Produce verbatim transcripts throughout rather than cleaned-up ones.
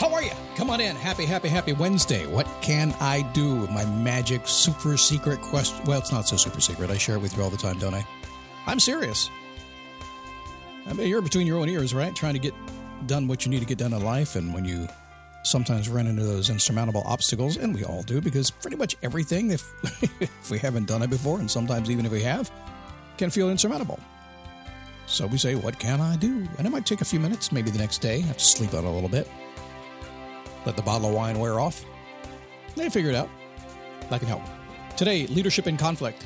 How are you? Come on in. Happy, happy, happy Wednesday. What can I do with my magic super secret question? Well, it's not so super secret. I share it with you all the time, don't I? I'm serious. I mean, you're between your own ears, right? Trying to get done what you need to get done in life. And when you sometimes run into those insurmountable obstacles, and we all do, because pretty much everything, if, if we haven't done it before, and sometimes even if we have, can feel insurmountable. So we say, what can I do? And it might take a few minutes, maybe the next day. I have to sleep on it a little bit. Let the bottle of wine wear off. They figure it out. That can help. Today, leadership in conflict.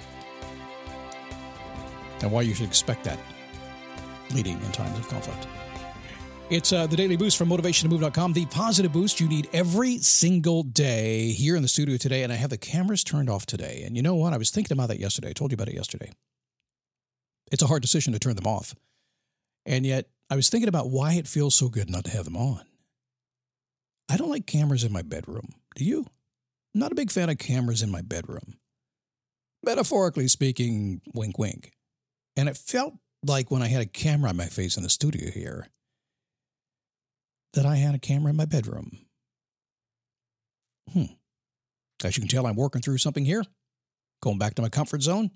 And why you should expect that. Leading in times of conflict. It's uh, the Daily Boost from Motivation To Move dot com. The positive boost you need every single day here in the studio today. And I have the cameras turned off today. And you know what? I was thinking about that yesterday. I told you about it yesterday. It's a hard decision to turn them off. And yet, I was thinking about why it feels so good not to have them on. I don't like cameras in my bedroom. Do you? I'm not a big fan of cameras in my bedroom. Metaphorically speaking, wink, wink. And it felt like when I had a camera on my face in the studio here, that I had a camera in my bedroom. Hmm. As you can tell, I'm working through something here. Going back to my comfort zone.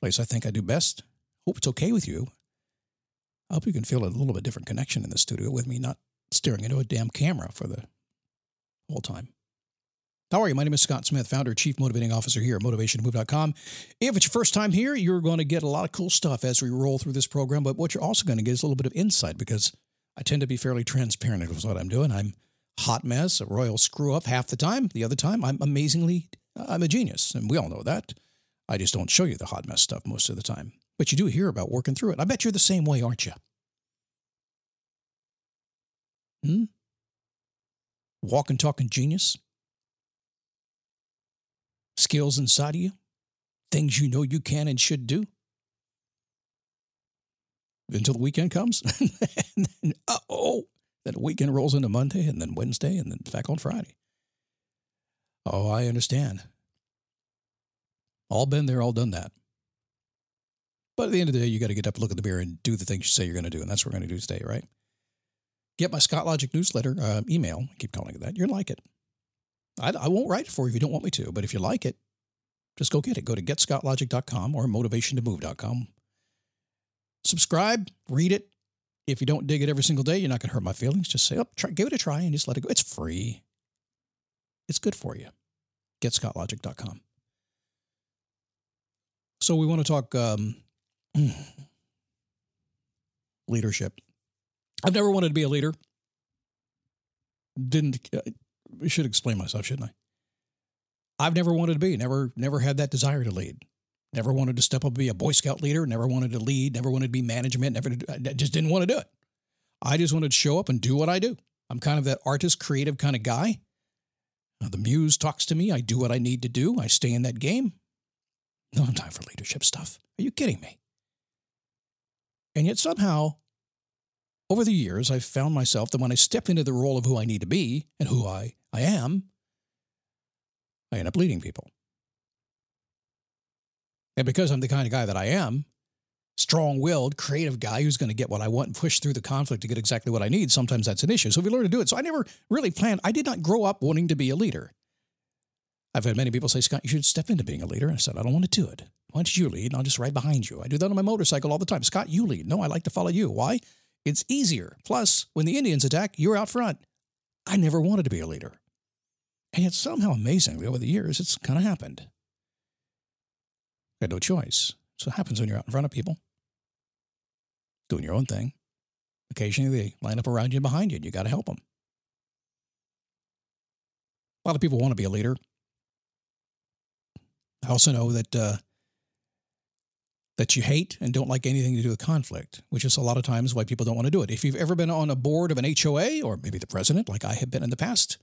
Place I think I do best. Hope it's okay with you. I hope you can feel a little bit different connection in the studio with me, not staring into a damn camera for the whole time. How are you? My name is Scott Smith, founder, chief motivating officer here at Motivation To Move dot com. If it's your first time here, you're going to get a lot of cool stuff as we roll through this program. But what you're also going to get is a little bit of insight, because I tend to be fairly transparent with what I'm doing. I'm a hot mess, a royal screw-up half the time. The other time, I'm amazingly, I'm a genius. And we all know that. I just don't show you the hot mess stuff most of the time. But you do hear about working through it. I bet you're the same way, aren't you? Hmm? Walking, talking genius. Skills inside of you. Things you know you can and should do. Until the weekend comes. And then, uh-oh, that weekend rolls into Monday and then Wednesday and then back on Friday. Oh, I understand. All been there, all done that. But at the end of the day, you got to get up, look in the mirror, and do the things you say you're going to do. And that's what we're going to do today, right? Get my Scott Logic newsletter, uh, email. I keep calling it that. You'll like it. I, I won't write it for you if you don't want me to, but if you like it, just go get it. Go to Get Scott Logic dot com or Motivation To Move dot com. Subscribe, read it. If you don't dig it every single day, you're not going to hurt my feelings. Just say, oh, try, give it a try and just let it go. It's free. It's good for you. Get Scott Logic dot com. So we want to talk um, leadership. I've never wanted to be a leader. Didn't, I should explain myself, shouldn't I? I've never wanted to be, never, never had that desire to lead. Never wanted to step up and be a Boy Scout leader. Never wanted to lead. Never wanted to be management. Never, I just didn't want to do it. I just wanted to show up and do what I do. I'm kind of that artist, creative kind of guy. The muse talks to me. I do what I need to do. I stay in that game. No time for leadership stuff. Are you kidding me? And yet somehow, over the years, I've found myself that when I step into the role of who I need to be and who I, I am, I end up leading people. And because I'm the kind of guy that I am, strong-willed, creative guy who's going to get what I want and push through the conflict to get exactly what I need. Sometimes that's an issue. So if you learn to do it. So I never really planned. I did not grow up wanting to be a leader. I've had many people say, Scott, you should step into being a leader. And I said, I don't want to do it. Why don't you lead? And I'll just ride behind you. I do that on my motorcycle all the time. Scott, you lead. No, I like to follow you. Why? It's easier. Plus, when the Indians attack, you're out front. I never wanted to be a leader. And yet somehow, amazingly, over the years, it's kind of happened. I had no choice. So it happens when you're out in front of people, doing your own thing. Occasionally, they line up around you and behind you, and you got to help them. A lot of people want to be a leader. I also know that uh, that you hate and don't like anything to do with conflict, which is a lot of times why people don't want to do it. If you've ever been on a board of an H O A or maybe the president, like I have been in the past,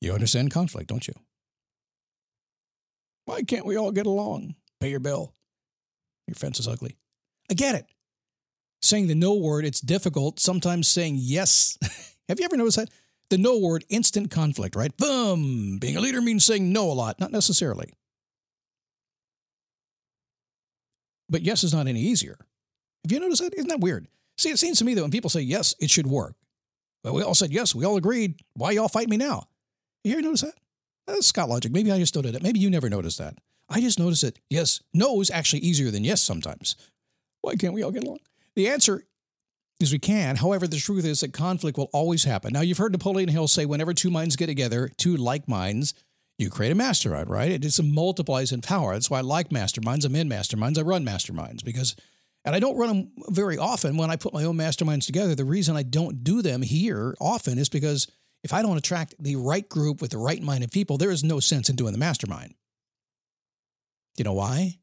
you understand conflict, don't you? Why can't we all get along? Pay your bill. Your fence is ugly. I get it. Saying the no word, it's difficult. Sometimes saying yes. Have you ever noticed that? The no word, instant conflict, right? Boom! Being a leader means saying no a lot. Not necessarily. But yes is not any easier. Have you noticed that? Isn't that weird? See, it seems to me that when people say yes, it should work. But we all said yes. We all agreed. Why y'all fight me now? You ever notice that? That's Scott logic. Maybe I just noted it. Maybe you never noticed that. I just noticed that yes, no is actually easier than yes sometimes. Why can't we all get along? The answer is we can. However, the truth is that conflict will always happen. Now, you've heard Napoleon Hill say whenever two minds get together, two like minds, you create a mastermind, right? It just multiplies in power. That's why I like masterminds. I'm in masterminds. I run masterminds because, and I don't run them very often when I put my own masterminds together. The reason I don't do them here often is because if I don't attract the right group with the right minded people, there is no sense in doing the mastermind. Do you know why?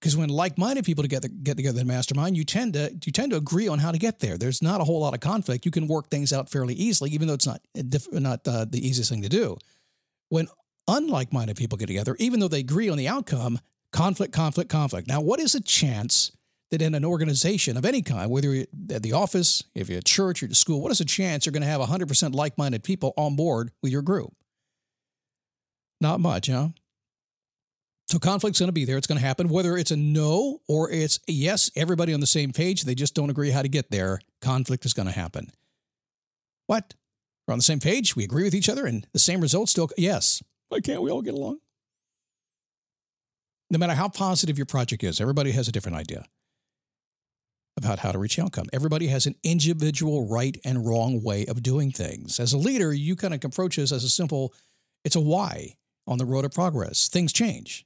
Because when like-minded people together get together in a mastermind, you tend to you tend to agree on how to get there. There's not a whole lot of conflict. You can work things out fairly easily, even though it's not not uh, the easiest thing to do. When unlike-minded people get together, even though they agree on the outcome, conflict, conflict, conflict. Now, what is the chance that in an organization of any kind, whether you're at the office, if you're at church, you're at school, what is the chance you're going to have one hundred percent like-minded people on board with your group? Not much, huh? So conflict's going to be there. It's going to happen. Whether it's a no or it's a yes, everybody on the same page, they just don't agree how to get there. Conflict is going to happen. What? We're on the same page. We agree with each other and the same results still. Yes. Why can't we all get along? No matter how positive your project is, everybody has a different idea about how to reach outcome. Everybody has an individual right and wrong way of doing things. As a leader, you kind of approach this as a simple, it's a why on the road of progress. Things change.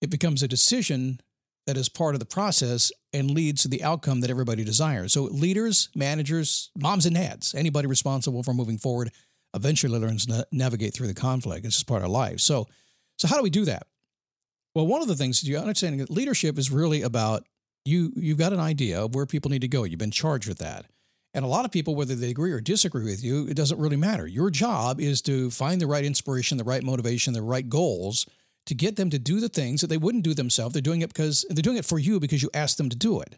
It becomes a decision that is part of the process and leads to the outcome that everybody desires. So leaders, managers, moms and dads, anybody responsible for moving forward, eventually learns to navigate through the conflict. It's just part of life. So, so how do we do that? Well, one of the things you understand that leadership is really about you. You've got an idea of where people need to go. You've been charged with that. And a lot of people, whether they agree or disagree with you, it doesn't really matter. Your job is to find the right inspiration, the right motivation, the right goals to get them to do the things that they wouldn't do themselves. They're doing it because they're doing it for you because you asked them to do it.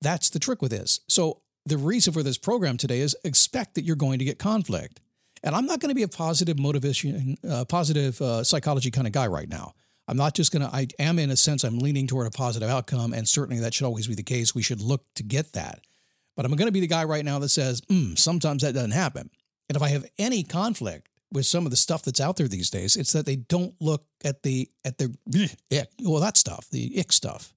That's the trick with this. So the reason for this program today is expect that you're going to get conflict. And I'm not going to be a positive motivation, uh, positive uh, psychology kind of guy right now. I'm not just going to, I am in a sense, I'm leaning toward a positive outcome. And certainly that should always be the case. We should look to get that. But I'm going to be the guy right now that says, mm, sometimes that doesn't happen. And if I have any conflict with some of the stuff that's out there these days, it's that they don't look at the, at the, yeah, well, that stuff, the ick stuff.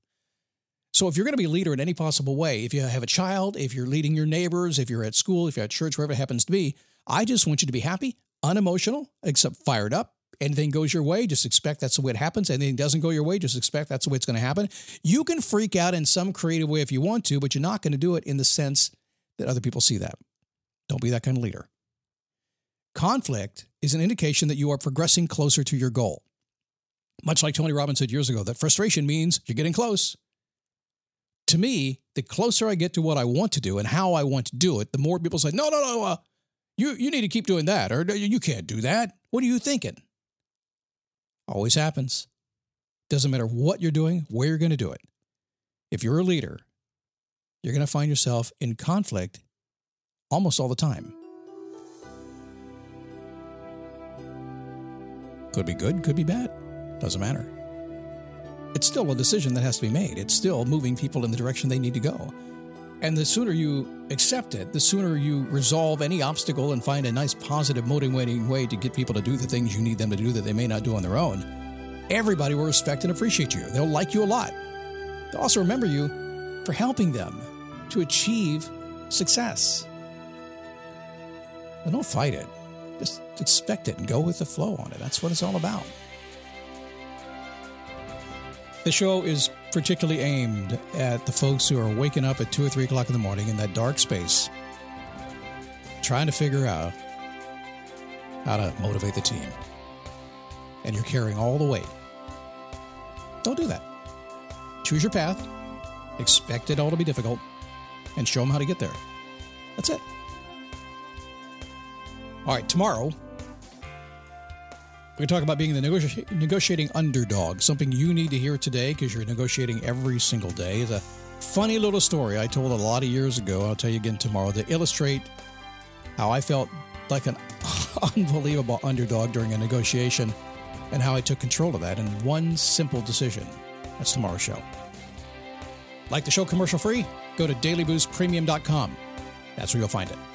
So if you're going to be a leader in any possible way, if you have a child, if you're leading your neighbors, if you're at school, if you're at church, wherever it happens to be, I just want you to be happy, unemotional, except fired up. Anything goes your way, just expect that's the way it happens. Anything doesn't go your way, just expect that's the way it's going to happen. You can freak out in some creative way if you want to, but you're not going to do it in the sense that other people see that. Don't be that kind of leader. Conflict is an indication that you are progressing closer to your goal. Much like Tony Robbins said years ago, that frustration means you're getting close. To me, the closer I get to what I want to do and how I want to do it, the more people say, no, no, no, uh, you, you need to keep doing that, or you can't do that. What are you thinking? Always happens. Doesn't matter what you're doing, where you're going to do it. If you're a leader, you're going to find yourself in conflict almost all the time. Could be good, could be bad. Doesn't matter. it's still a decision that has to be made. It's still moving people in the direction they need to go. And the sooner you accept it, the sooner you resolve any obstacle and find a nice, positive, motivating way to get people to do the things you need them to do that they may not do on their own, everybody will respect and appreciate you. They'll like you a lot. They'll also remember you for helping them to achieve success. But don't fight it. Just expect it and go with the flow on it. That's what it's all about. The show is particularly aimed at the folks who are waking up at two or three o'clock in the morning in that dark space, trying to figure out how to motivate the team. And you're carrying all the weight. Don't do that. Choose your path, expect it all to be difficult, and show them how to get there. That's it. All right, tomorrow, we're going to talk about being the negoti- negotiating underdog, something you need to hear today because you're negotiating every single day. It's a funny little story I told a lot of years ago. I'll tell you again tomorrow to illustrate how I felt like an unbelievable underdog during a negotiation and how I took control of that in one simple decision. That's tomorrow's show. Like the show commercial free? Go to daily boost premium dot com. That's where you'll find it.